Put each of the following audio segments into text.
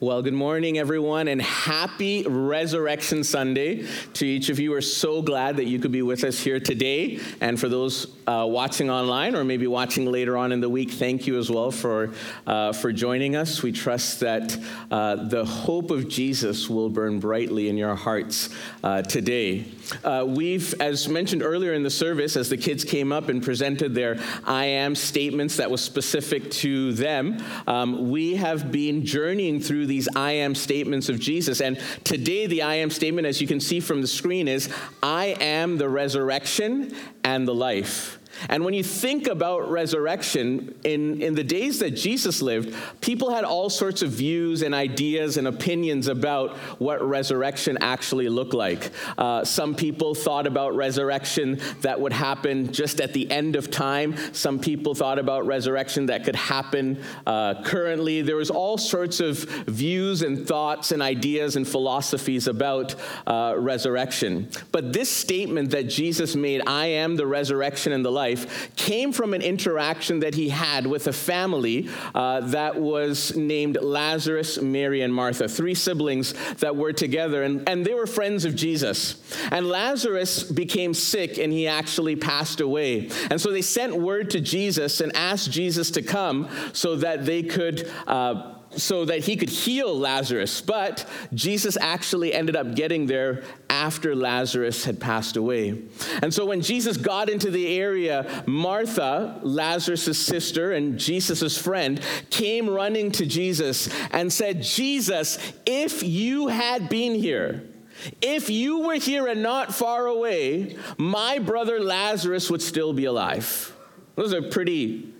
Well, good morning, everyone, and happy Resurrection Sunday to each of you. We're so glad that you could be with us here today. And for those watching online or maybe watching later on in the week, thank you as well for joining us. We trust that the hope of Jesus will burn brightly in your hearts today. We've, as mentioned earlier in the service, as the kids came up and presented their I am statements that was specific to them, we have been journeying through these I am statements of Jesus. And today the I am statement, as you can see from the screen, is I am the resurrection and the life. And when you think about resurrection, in the days that Jesus lived, people had all sorts of views and ideas and opinions about what resurrection actually looked like. Some people thought about resurrection that would happen just at the end of time. Some people thought about resurrection that could happen currently. There was all sorts of views and thoughts and ideas and philosophies about resurrection. But this statement that Jesus made, I am the resurrection and the life, came from an interaction that he had with a family that was named Lazarus, Mary, and Martha, three siblings that were together, and they were friends of Jesus. And Lazarus became sick, and he actually passed away. And so they sent word to Jesus and asked Jesus to come so that they could so that he could heal Lazarus. But Jesus actually ended up getting there after Lazarus had passed away. And so when Jesus got into the area, Martha, Lazarus' sister and Jesus' friend, came running to Jesus and said, Jesus, if you had been here, if you were here and not far away, my brother Lazarus would still be alive. Those are pretty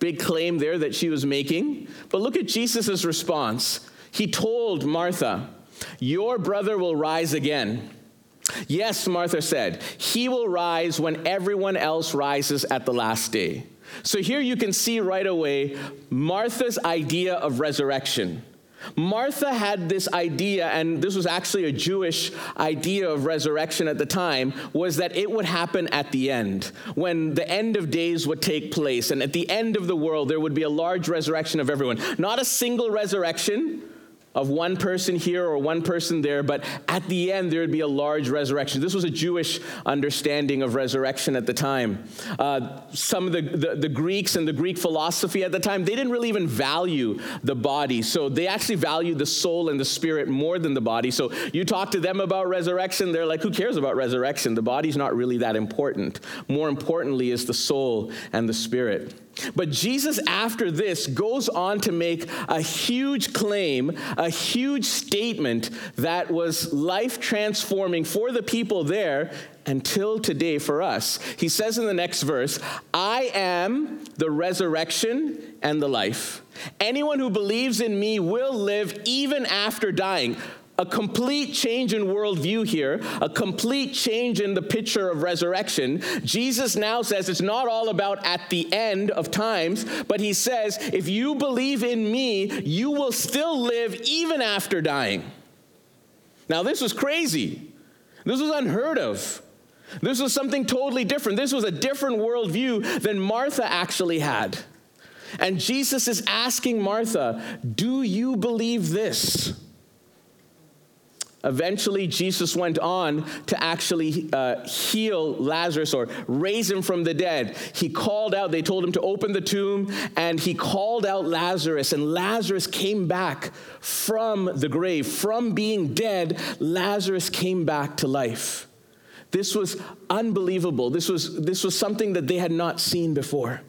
big claim there that she was making. But look at Jesus' response. He told Martha, your brother will rise again. Yes, Martha said, he will rise when everyone else rises at the last day. So here you can see right away Martha's idea of resurrection. Martha had this idea, and this was actually a Jewish idea of resurrection at the time, was that it would happen at the end, when the end of days would take place, and at the end of the world, there would be a large resurrection of everyone. Not a single resurrection of one person here or one person there, but at the end, there would be a large resurrection. This was a Jewish understanding of resurrection at the time. Some of the Greeks and the Greek philosophy at the time, they didn't really even value the body. So they actually valued the soul and the spirit more than the body. So you talk to them about resurrection, they're like, who cares about resurrection? The body's not really that important. More importantly is the soul and the spirit. But Jesus, after this, goes on to make a huge claim, a huge statement that was life-transforming for the people there until today for us. He says in the next verse, I am the resurrection and the life. Anyone who believes in me will live even after dying. A complete change in worldview here, a complete change in the picture of resurrection. Jesus now says it's not all about at the end of times, but he says, if you believe in me, you will still live even after dying. Now, this was crazy. This was unheard of. This was something totally different. This was a different worldview than Martha actually had. And Jesus is asking Martha, do you believe this? Eventually, Jesus went on to actually heal Lazarus or raise him from the dead. He called out, they told him to open the tomb, and he called out Lazarus, and Lazarus came back from the grave. From being dead, Lazarus came back to life. This was unbelievable. This was something that they had not seen before.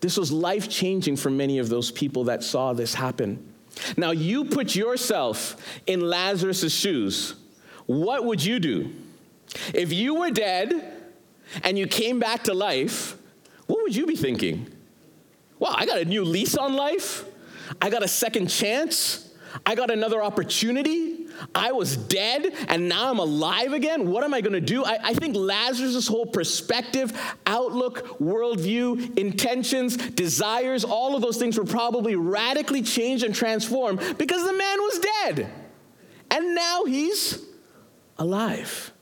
This was life-changing for many of those people that saw this happen. Now, you put yourself in Lazarus' shoes. What would you do? If you were dead and you came back to life, what would you be thinking? Wow, I got a new lease on life. I got a second chance. I got another opportunity. I was dead and now I'm alive again. What am I going to do? I think Lazarus' whole perspective, outlook, worldview, intentions, desires, all of those things were probably radically changed and transformed because the man was dead. And now he's alive.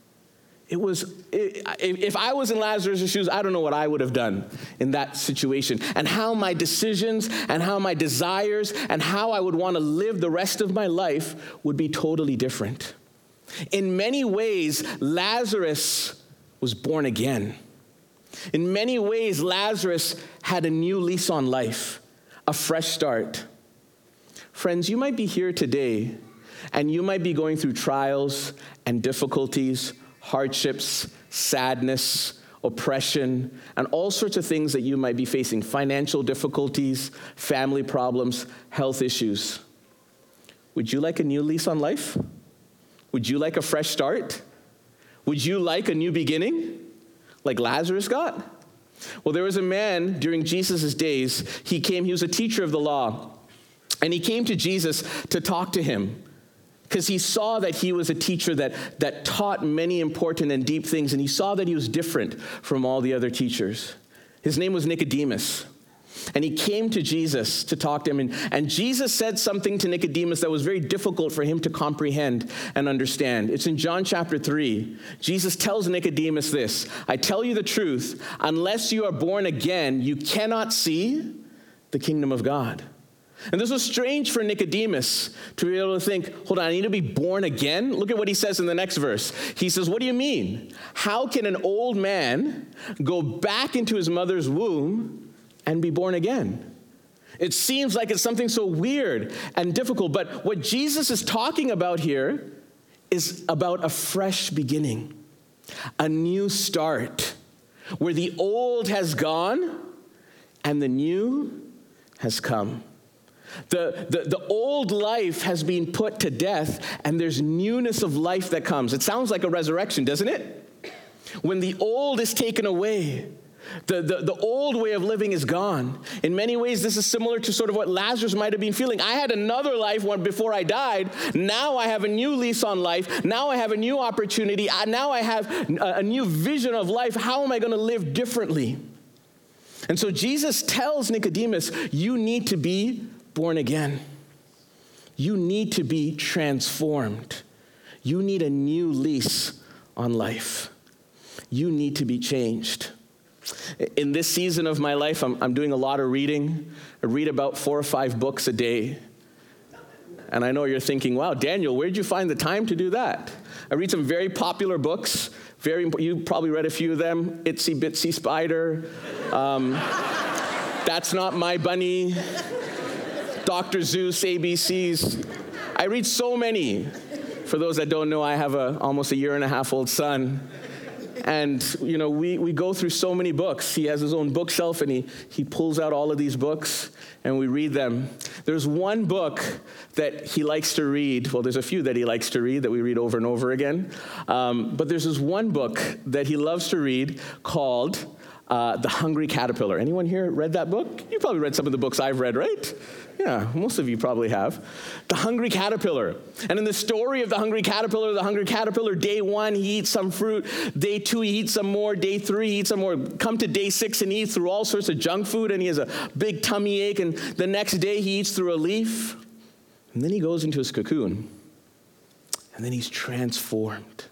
If I was in Lazarus' shoes, I don't know what I would have done in that situation, and how my decisions and how my desires and how I would want to live the rest of my life would be totally different. In many ways, Lazarus was born again. In many ways, Lazarus had a new lease on life, a fresh start. Friends, you might be here today, and you might be going through trials and difficulties, hardships, sadness, oppression, and all sorts of things that you might be facing, financial difficulties, family problems, health issues. Would you like a new lease on life? Would you like a fresh start? Would you like a new beginning, like Lazarus got? Well, there was a man during Jesus' days, he was a teacher of the law, and he came to Jesus to talk to him, because he saw that he was a teacher that taught many important and deep things, and he saw that he was different from all the other teachers. His name was Nicodemus, and he came to Jesus to talk to him, and Jesus said something to Nicodemus that was very difficult for him to comprehend and understand. It's in John chapter 3. Jesus tells Nicodemus this, "I tell you the truth, unless you are born again, you cannot see the kingdom of God." And this was strange for Nicodemus to be able to think, hold on, I need to be born again? Look at what he says in the next verse. He says, what do you mean? How can an old man go back into his mother's womb and be born again? It seems like it's something so weird and difficult, but what Jesus is talking about here is about a fresh beginning, a new start, where the old has gone and the new has come. The old life has been put to death, and there's newness of life that comes. It sounds like a resurrection, doesn't it? When the old is taken away, the old way of living is gone. In many ways, this is similar to sort of what Lazarus might have been feeling. I had another life before I died. Now I have a new lease on life. Now I have a new opportunity. Now I have a new vision of life. How am I going to live differently? And so Jesus tells Nicodemus, you need to be born again. You need to be transformed. You need a new lease on life. You need to be changed. In this season of my life, I'm doing a lot of reading. I read about 4 or 5 books a day. And I know you're thinking, wow, Daniel, where'd you find the time to do that? I read some very popular books. You probably read a few of them. Itsy Bitsy Spider. That's Not My Bunny. Dr. Zeus, ABCs. I read so many. For those that don't know, I have almost a 1.5-year-old son. And, we go through so many books. He has his own bookshelf, and he pulls out all of these books, and we read them. There's one book that he likes to read. Well, there's a few that he likes to read that we read over and over again. But there's this one book that he loves to read called The Hungry Caterpillar. Anyone here read that book? You probably read some of the books I've read, right? Yeah, most of you probably have. The Hungry Caterpillar. And in the story of the Hungry Caterpillar, day 1, he eats some fruit. Day 2, he eats some more. Day 3, he eats some more. Come to day 6 and he eats through all sorts of junk food, and he has a big tummy ache. And the next day, he eats through a leaf. And then he goes into his cocoon. And then he's transformed.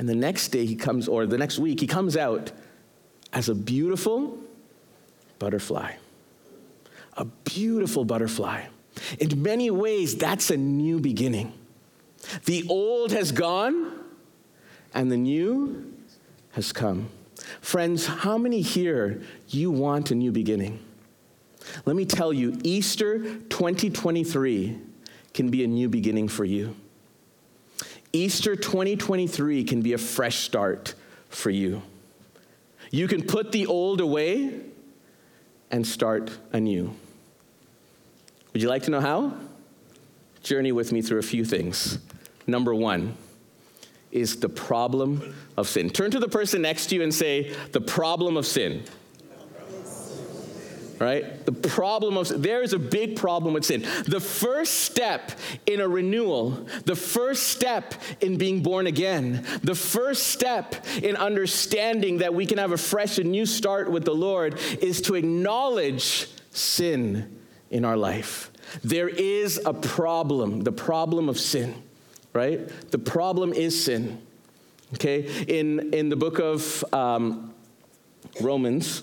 And the next day the next week, he comes out as a beautiful butterfly. A beautiful butterfly. In many ways, that's a new beginning. The old has gone, and the new has come. Friends, how many here you want a new beginning? Let me tell you, Easter 2023 can be a new beginning for you. Easter 2023 can be a fresh start for you. You can put the old away and start anew. Would you like to know how? Journey with me through a few things. Number 1 is the problem of sin. Turn to the person next to you and say, the problem of sin. Right? The problem of sin. There is a big problem with sin. The first step in a renewal, the first step in being born again, the first step in understanding that we can have a fresh and new start with the Lord is to acknowledge sin in our life. There is a problem, the problem of sin, right? The problem is sin. Okay, in the book of Romans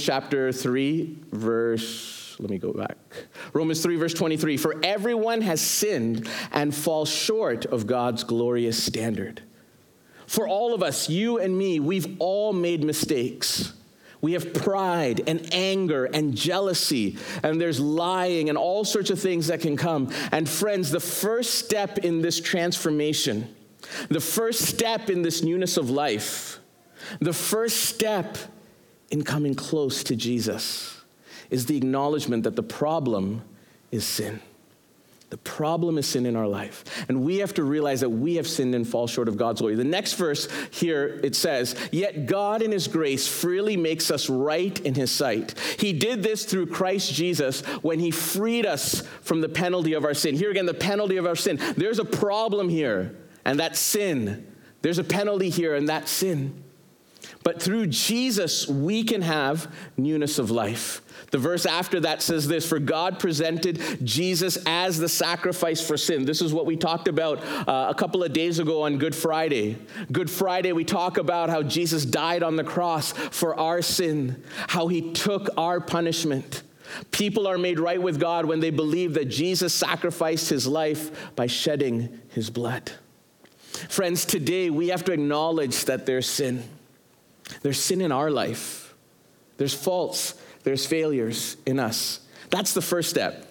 chapter 3, verse, let me go back. Romans 3, verse 23, for everyone has sinned and falls short of God's glorious standard. For all of us, you and me, we've all made mistakes. We have pride and anger and jealousy, and there's lying and all sorts of things that can come. And friends, the first step in this transformation, the first step in this newness of life, the first step in coming close to Jesus is the acknowledgement that the problem is sin. The problem is sin in our life. And we have to realize that we have sinned and fall short of God's glory. The next verse here, it says, yet God in his grace freely makes us right in his sight. He did this through Christ Jesus when he freed us from the penalty of our sin. Here again, the penalty of our sin. There's a problem here, and that's sin. There's a penalty here, and that's sin. But through Jesus, we can have newness of life. The verse after that says this, for God presented Jesus as the sacrifice for sin. This is what we talked about a couple of days ago on Good Friday. Good Friday, we talk about how Jesus died on the cross for our sin, how he took our punishment. People are made right with God when they believe that Jesus sacrificed his life by shedding his blood. Friends, today we have to acknowledge that there's sin. There's sin in our life. There's faults. There's failures in us. That's the first step.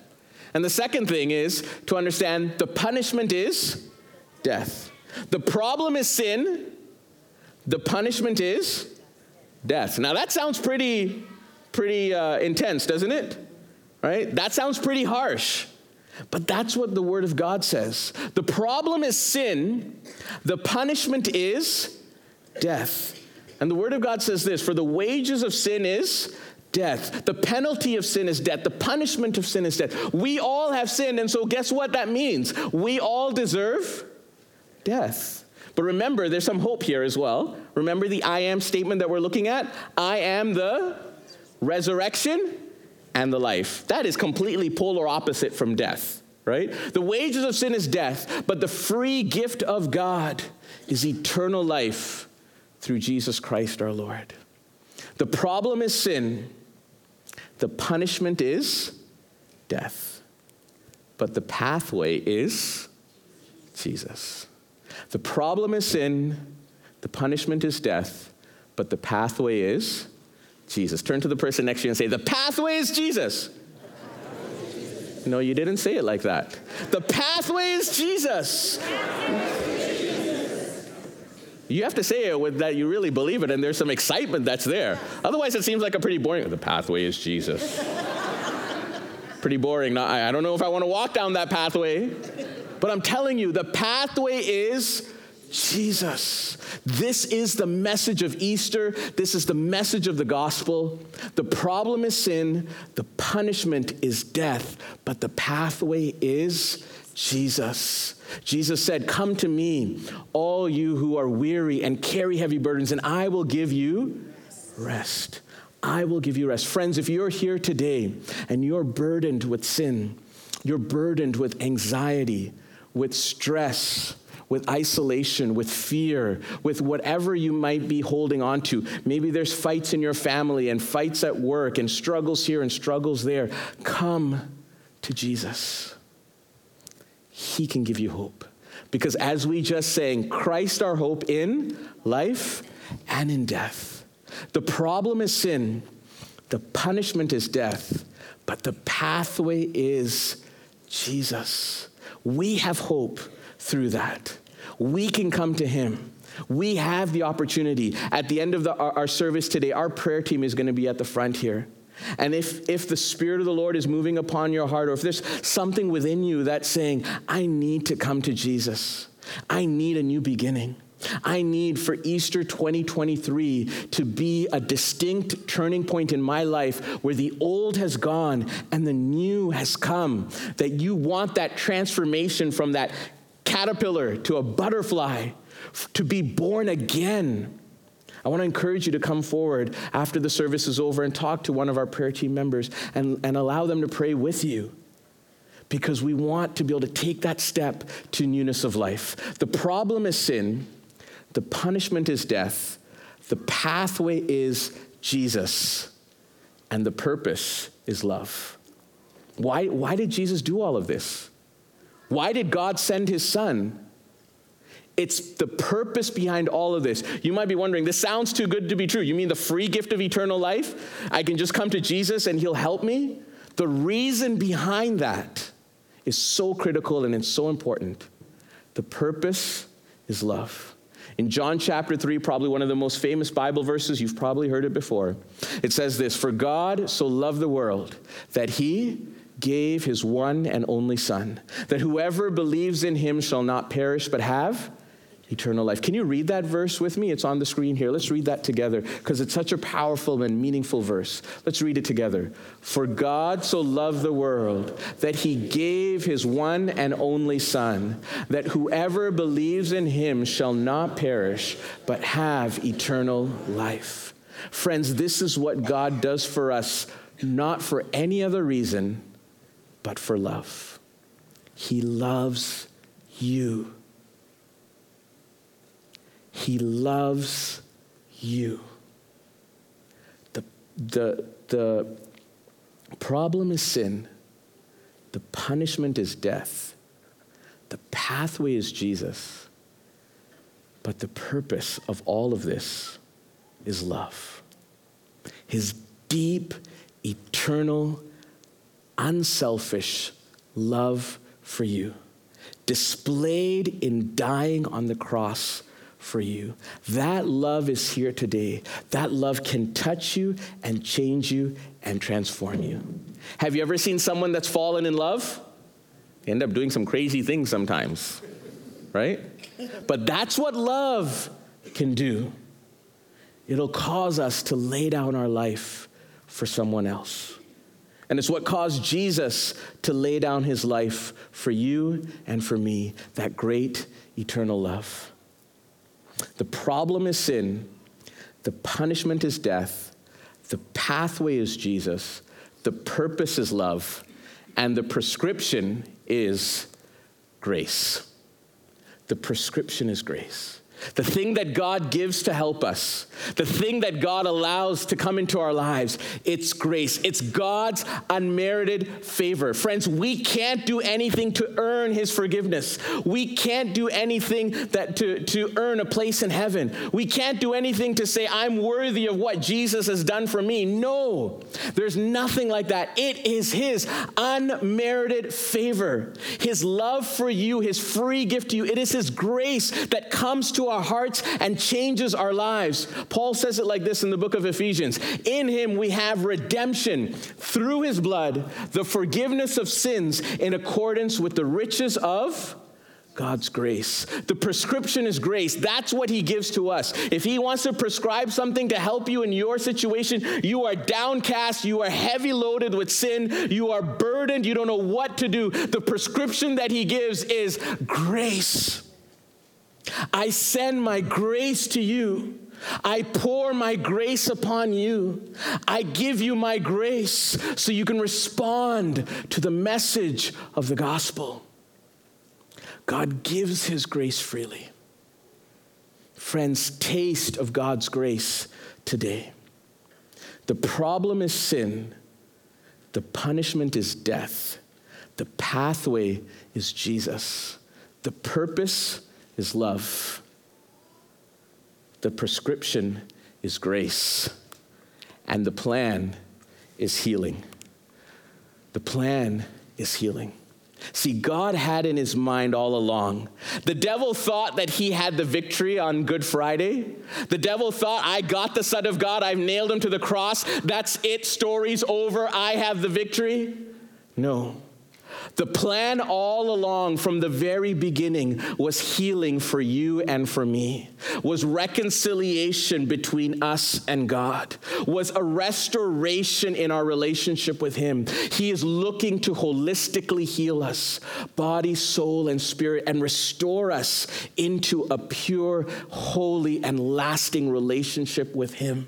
And the second thing is to understand the punishment is death. The problem is sin. The punishment is death. Now that sounds pretty intense, doesn't it? Right? That sounds pretty harsh. But that's what the Word of God says. The problem is sin. The punishment is death. And the Word of God says this, for the wages of sin is death. The penalty of sin is death. The punishment of sin is death. We all have sinned, and so guess what that means? We all deserve death. But remember, there's some hope here as well. Remember the I am statement that we're looking at? I am the resurrection and the life. That is completely polar opposite from death, right? The wages of sin is death, but the free gift of God is eternal life through Jesus Christ our Lord. The problem is sin. The punishment is death. But the pathway is Jesus. The problem is sin. The punishment is death. But the pathway is Jesus. Turn to the person next to you and say, the pathway is Jesus. No, you didn't say it like that. The pathway is Jesus. You have to say it with that you really believe it, and there's some excitement that's there. Otherwise, it seems like a pretty boring, the pathway is Jesus. Pretty boring. Now, I don't know if I want to walk down that pathway, but I'm telling you, the pathway is Jesus. This is the message of Easter. This is the message of the gospel. The problem is sin. The punishment is death, but the pathway is Jesus. Jesus said, come to me, all you who are weary and carry heavy burdens, and I will give you rest. I will give you rest. Friends, if you're here today and you're burdened with sin, you're burdened with anxiety, with stress, with isolation, with fear, with whatever you might be holding on to. Maybe there's fights in your family and fights at work and struggles here and struggles there. Come to Jesus. He can give you hope. Because as we just sang, Christ our hope in life and in death. The problem is sin. The punishment is death. But the pathway is Jesus. We have hope through that. We can come to him. We have the opportunity. At the end of our service today, our prayer team is going to be at the front here. And if the Spirit of the Lord is moving upon your heart, or if there's something within you that's saying, I need to come to Jesus. I need a new beginning. I need for Easter 2023 to be a distinct turning point in my life where the old has gone and the new has come. That you want that transformation from that caterpillar to a butterfly, to be born again. I want to encourage you to come forward after the service is over and talk to one of our prayer team members and allow them to pray with you, because we want to be able to take that step to newness of life. The problem is sin. The punishment is death. The pathway is Jesus. And the purpose is love. Why did Jesus do all of this? Why did God send his son? It's the purpose behind all of this. You might be wondering, this sounds too good to be true. You mean the free gift of eternal life? I can just come to Jesus and he'll help me? The reason behind that is so critical and it's so important. The purpose is love. In John chapter 3, probably one of the most famous Bible verses, you've probably heard it before. It says this, "For God so loved the world that he gave his one and only son, that whoever believes in him shall not perish but have eternal life." Can you read that verse with me? It's on the screen here. Let's read that together because it's such a powerful and meaningful verse. Let's read it together. "For God so loved the world that he gave his one and only son, that whoever believes in him shall not perish but have eternal life." Friends, this is what God does for us, not for any other reason, but for love. He loves you. He loves you. The problem is sin. The punishment is death. The pathway is Jesus. But the purpose of all of this is love. His deep, eternal, unselfish love for you, displayed in dying on the cross for you. That love is here today. That love can touch you and change you and transform you. Have you ever seen someone that's fallen in love? They end up doing some crazy things sometimes, right? But that's what love can do. It'll cause us to lay down our life for someone else. And it's what caused Jesus to lay down his life for you and for me, that great eternal love. The problem is sin. The punishment is death. The pathway is Jesus. The purpose is love. And the prescription is grace. The prescription is grace. The thing that God gives to help us, the thing that God allows to come into our lives, it's grace. It's God's unmerited favor. Friends, we can't do anything to earn his forgiveness. We can't do anything that to earn a place in heaven. We can't do anything to say, I'm worthy of what Jesus has done for me. No, there's nothing like that. It is his unmerited favor, his love for you, his free gift to you. It is his grace that comes to our hearts and changes our lives. Paul says it like this in the book of Ephesians. In him we have redemption through his blood, the forgiveness of sins in accordance with the riches of God's grace. The prescription is grace. That's what he gives to us. If he wants to prescribe something to help you in your situation, you are downcast, you are heavy loaded with sin, you are burdened, you don't know what to do. The prescription that he gives is grace. I send my grace to you. I pour my grace upon you. I give you my grace so you can respond to the message of the gospel. God gives his grace freely. Friends, taste of God's grace today. The problem is sin. The punishment is death. The pathway is Jesus. The purpose is love. The prescription is grace. And the plan is healing. The plan is healing. See, God had in his mind all along. The devil thought that he had the victory on Good Friday. The devil thought, I got the Son of God. I've nailed him to the cross. That's it. Story's over. I have the victory. No. The plan all along from the very beginning was healing for you and for me, was reconciliation between us and God, was a restoration in our relationship with him. He is looking to holistically heal us, body, soul, and spirit, and restore us into a pure, holy, and lasting relationship with him.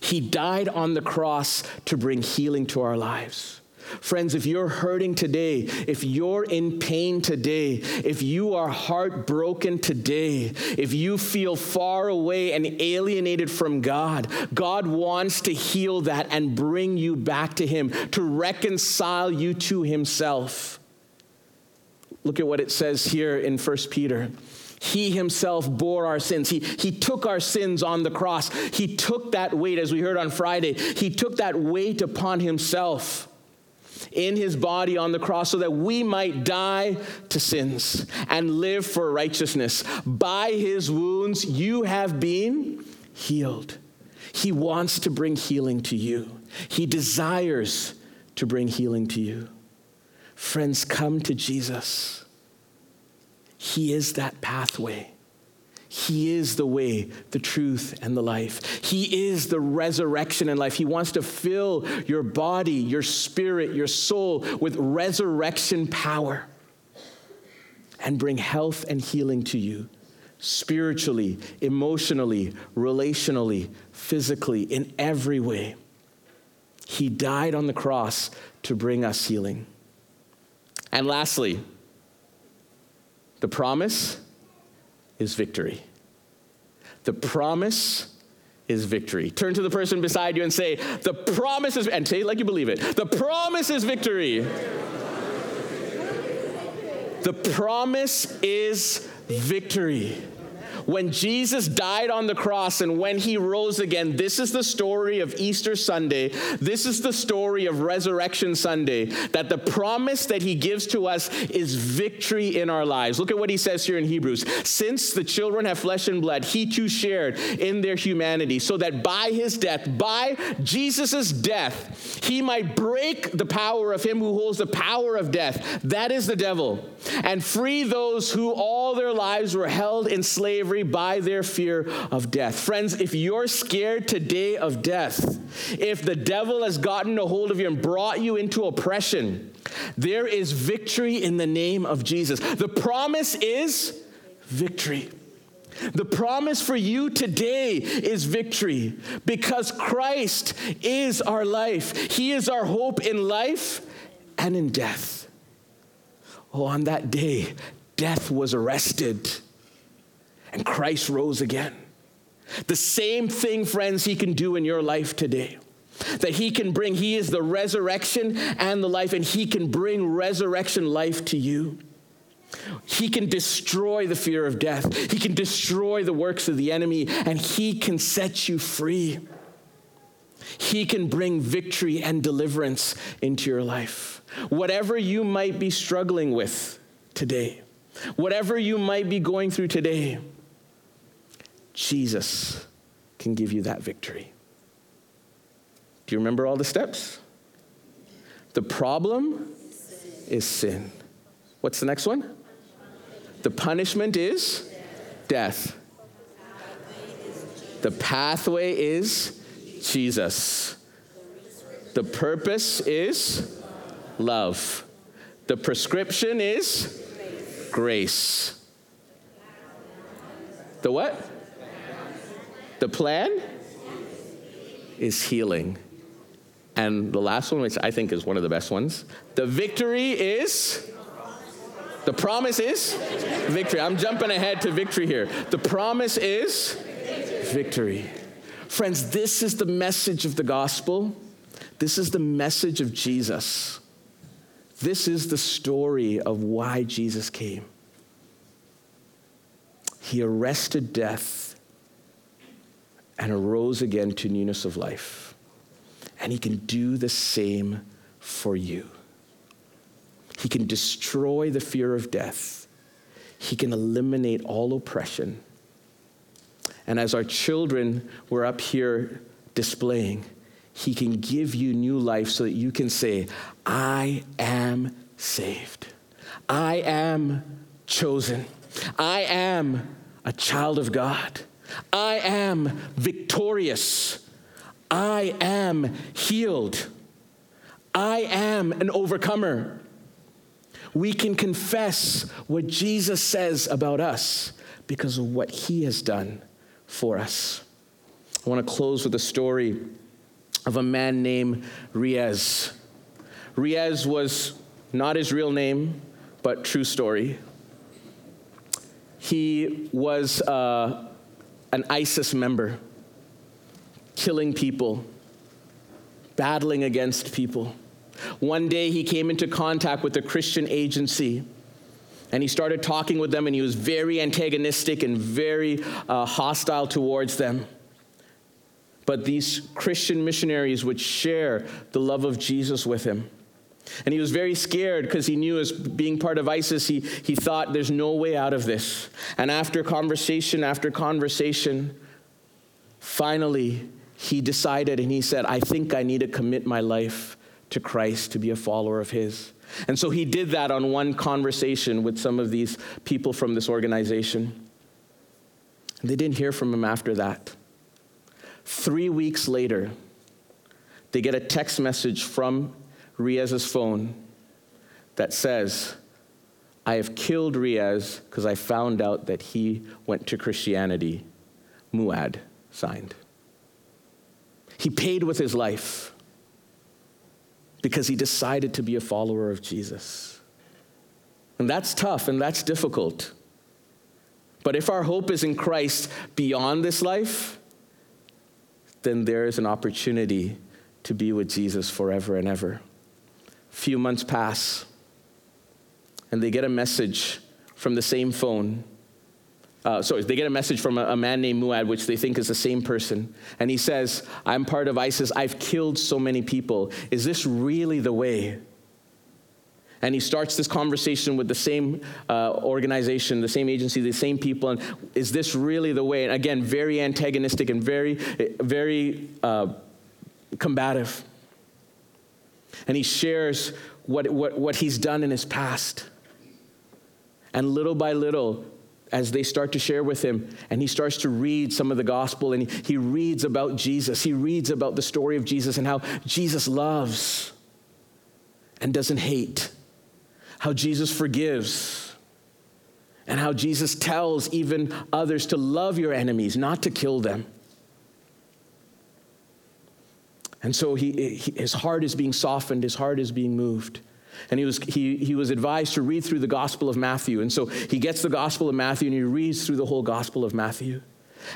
He died on the cross to bring healing to our lives. Friends, if you're hurting today, if you're in pain today, if you are heartbroken today, if you feel far away and alienated from God, God wants to heal that and bring you back to Him, to reconcile you to Himself. Look at what it says here in 1 Peter. He Himself bore our sins. He took our sins on the cross. He took that weight, as we heard on Friday. He took that weight upon Himself in His body on the cross so that we might die to sins and live for righteousness. By His wounds, you have been healed. He wants to bring healing to you. He desires to bring healing to you. Friends, come to Jesus. He is that pathway. He is the way, the truth, and the life. He is the resurrection and life. He wants to fill your body, your spirit, your soul with resurrection power and bring health and healing to you spiritually, emotionally, relationally, physically, in every way. He died on the cross to bring us healing. And lastly, the promise is victory. The promise is victory. Turn to the person beside you and say, the promise is, and say it like you believe it. The promise is victory. The promise is victory. When Jesus died on the cross and when He rose again, this is the story of Easter Sunday. This is the story of Resurrection Sunday, that the promise that He gives to us is victory in our lives. Look at what He says here in Hebrews. Since the children have flesh and blood, He too shared in their humanity, so that by His death, by Jesus' death, He might break the power of him who holds the power of death, that is the devil, and free those who all their lives were held in slavery by their fear of death. Friends, if you're scared today of death, if the devil has gotten a hold of you and brought you into oppression, there is victory in the name of Jesus. The promise is victory. The promise for you today is victory because Christ is our life. He is our hope in life and in death. Oh, on that day, death was arrested. And Christ rose again. The same thing, friends, He can do in your life today. That He can bring, He is the resurrection and the life, and He can bring resurrection life to you. He can destroy the fear of death. He can destroy the works of the enemy, and He can set you free. He can bring victory and deliverance into your life. Whatever you might be struggling with today, whatever you might be going through today, Jesus can give you that victory. Do you remember all the steps? The problem is sin. What's the next one? The punishment is death. The pathway is Jesus. The purpose is love. The prescription is grace. The what? The plan is healing. And the last one, which I think is one of the best ones, the victory is, the promise is victory. I'm jumping ahead to victory here. The promise is victory. Friends, this is the message of the gospel. This is the message of Jesus. This is the story of why Jesus came. He arrested death and arose again to newness of life. And He can do the same for you. He can destroy the fear of death. He can eliminate all oppression. And as our children were up here displaying, He can give you new life so that you can say, I am saved. I am chosen. I am a child of God. I am victorious. I am healed. I am an overcomer. We can confess what Jesus says about us because of what He has done for us. I want to close with a story of a man named Riaz. Riaz was not his real name, but true story. He was an ISIS member, killing people, battling against people. One day he came into contact with a Christian agency, and he started talking with them, and he was very antagonistic and very hostile towards them. But these Christian missionaries would share the love of Jesus with him. And he was very scared because he knew, as being part of ISIS, he thought there's no way out of this. And after conversation, finally he decided and he said, I think I need to commit my life to Christ, to be a follower of his. And so he did that on one conversation with some of these people from this organization. They didn't hear from him after that. 3 weeks later, they get a text message from Riaz's phone that says, I have killed Riaz because I found out that he went to Christianity. Muad signed. He paid with his life because he decided to be a follower of Jesus. And that's tough and that's difficult. But if our hope is in Christ beyond this life, then there is an opportunity to be with Jesus forever and ever. Few months pass, and they get a message from the same phone. They get a message from a man named Muad, which they think is the same person. And he says, I'm part of ISIS. I've killed so many people. Is this really the way? And he starts this conversation with the same organization, the same agency, the same people. And is this really the way? And again, very antagonistic and very, very combative. And he shares what he's done in his past. And little by little, as they start to share with him, and he starts to read some of the gospel, and he reads about Jesus. He reads about the story of Jesus and how Jesus loves and doesn't hate, how Jesus forgives, and how Jesus tells even others to love your enemies, not to kill them. And so his heart is being softened. His heart is being moved. And he was advised to read through the Gospel of Matthew. And so he gets the Gospel of Matthew and he reads through the whole Gospel of Matthew.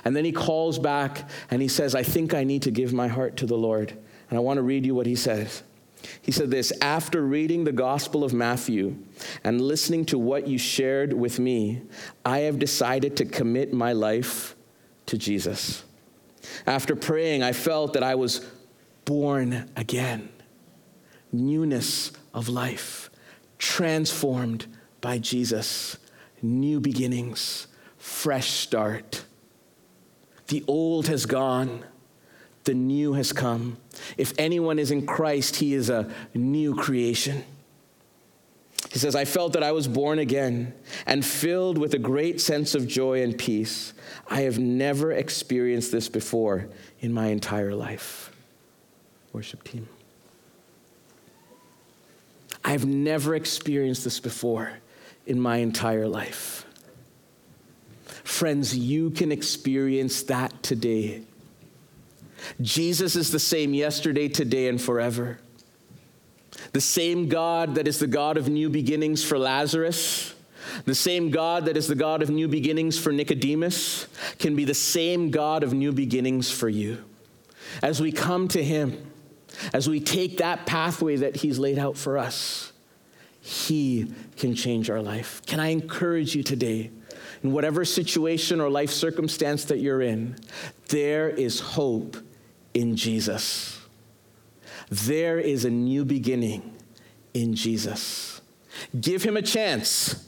And then he calls back and he says, I think I need to give my heart to the Lord. And I want to read you what he says. He said this, after reading the Gospel of Matthew and listening to what you shared with me, I have decided to commit my life to Jesus. After praying, I felt that I was born again, newness of life, transformed by Jesus, new beginnings, fresh start. The old has gone, the new has come. If anyone is in Christ, he is a new creation. He says, I felt that I was born again and filled with a great sense of joy and peace. I have never experienced this before in my entire life. Worship team. I've never experienced this before in my entire life. Friends, you can experience that today. Jesus is the same yesterday, today, and forever. The same God that is the God of new beginnings for Lazarus, the same God that is the God of new beginnings for Nicodemus, can be the same God of new beginnings for you. As we come to him, as we take that pathway that he's laid out for us, he can change our life. Can I encourage you today, in whatever situation or life circumstance that you're in, there is hope in Jesus. There is a new beginning in Jesus. Give him a chance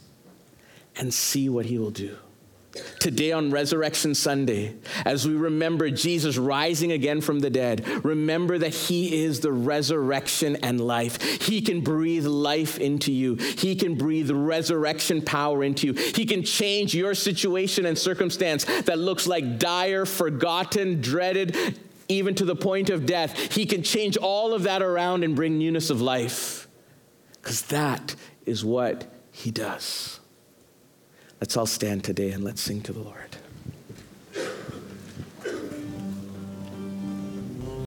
and see what he will do. Today on Resurrection Sunday, as we remember Jesus rising again from the dead, remember that he is the resurrection and life. He can breathe life into you. He can breathe resurrection power into you. He can change your situation and circumstance that looks like dire, forgotten, dreaded, even to the point of death. He can change all of that around and bring newness of life, because that is what he does. Let's all stand today and let's sing to the Lord.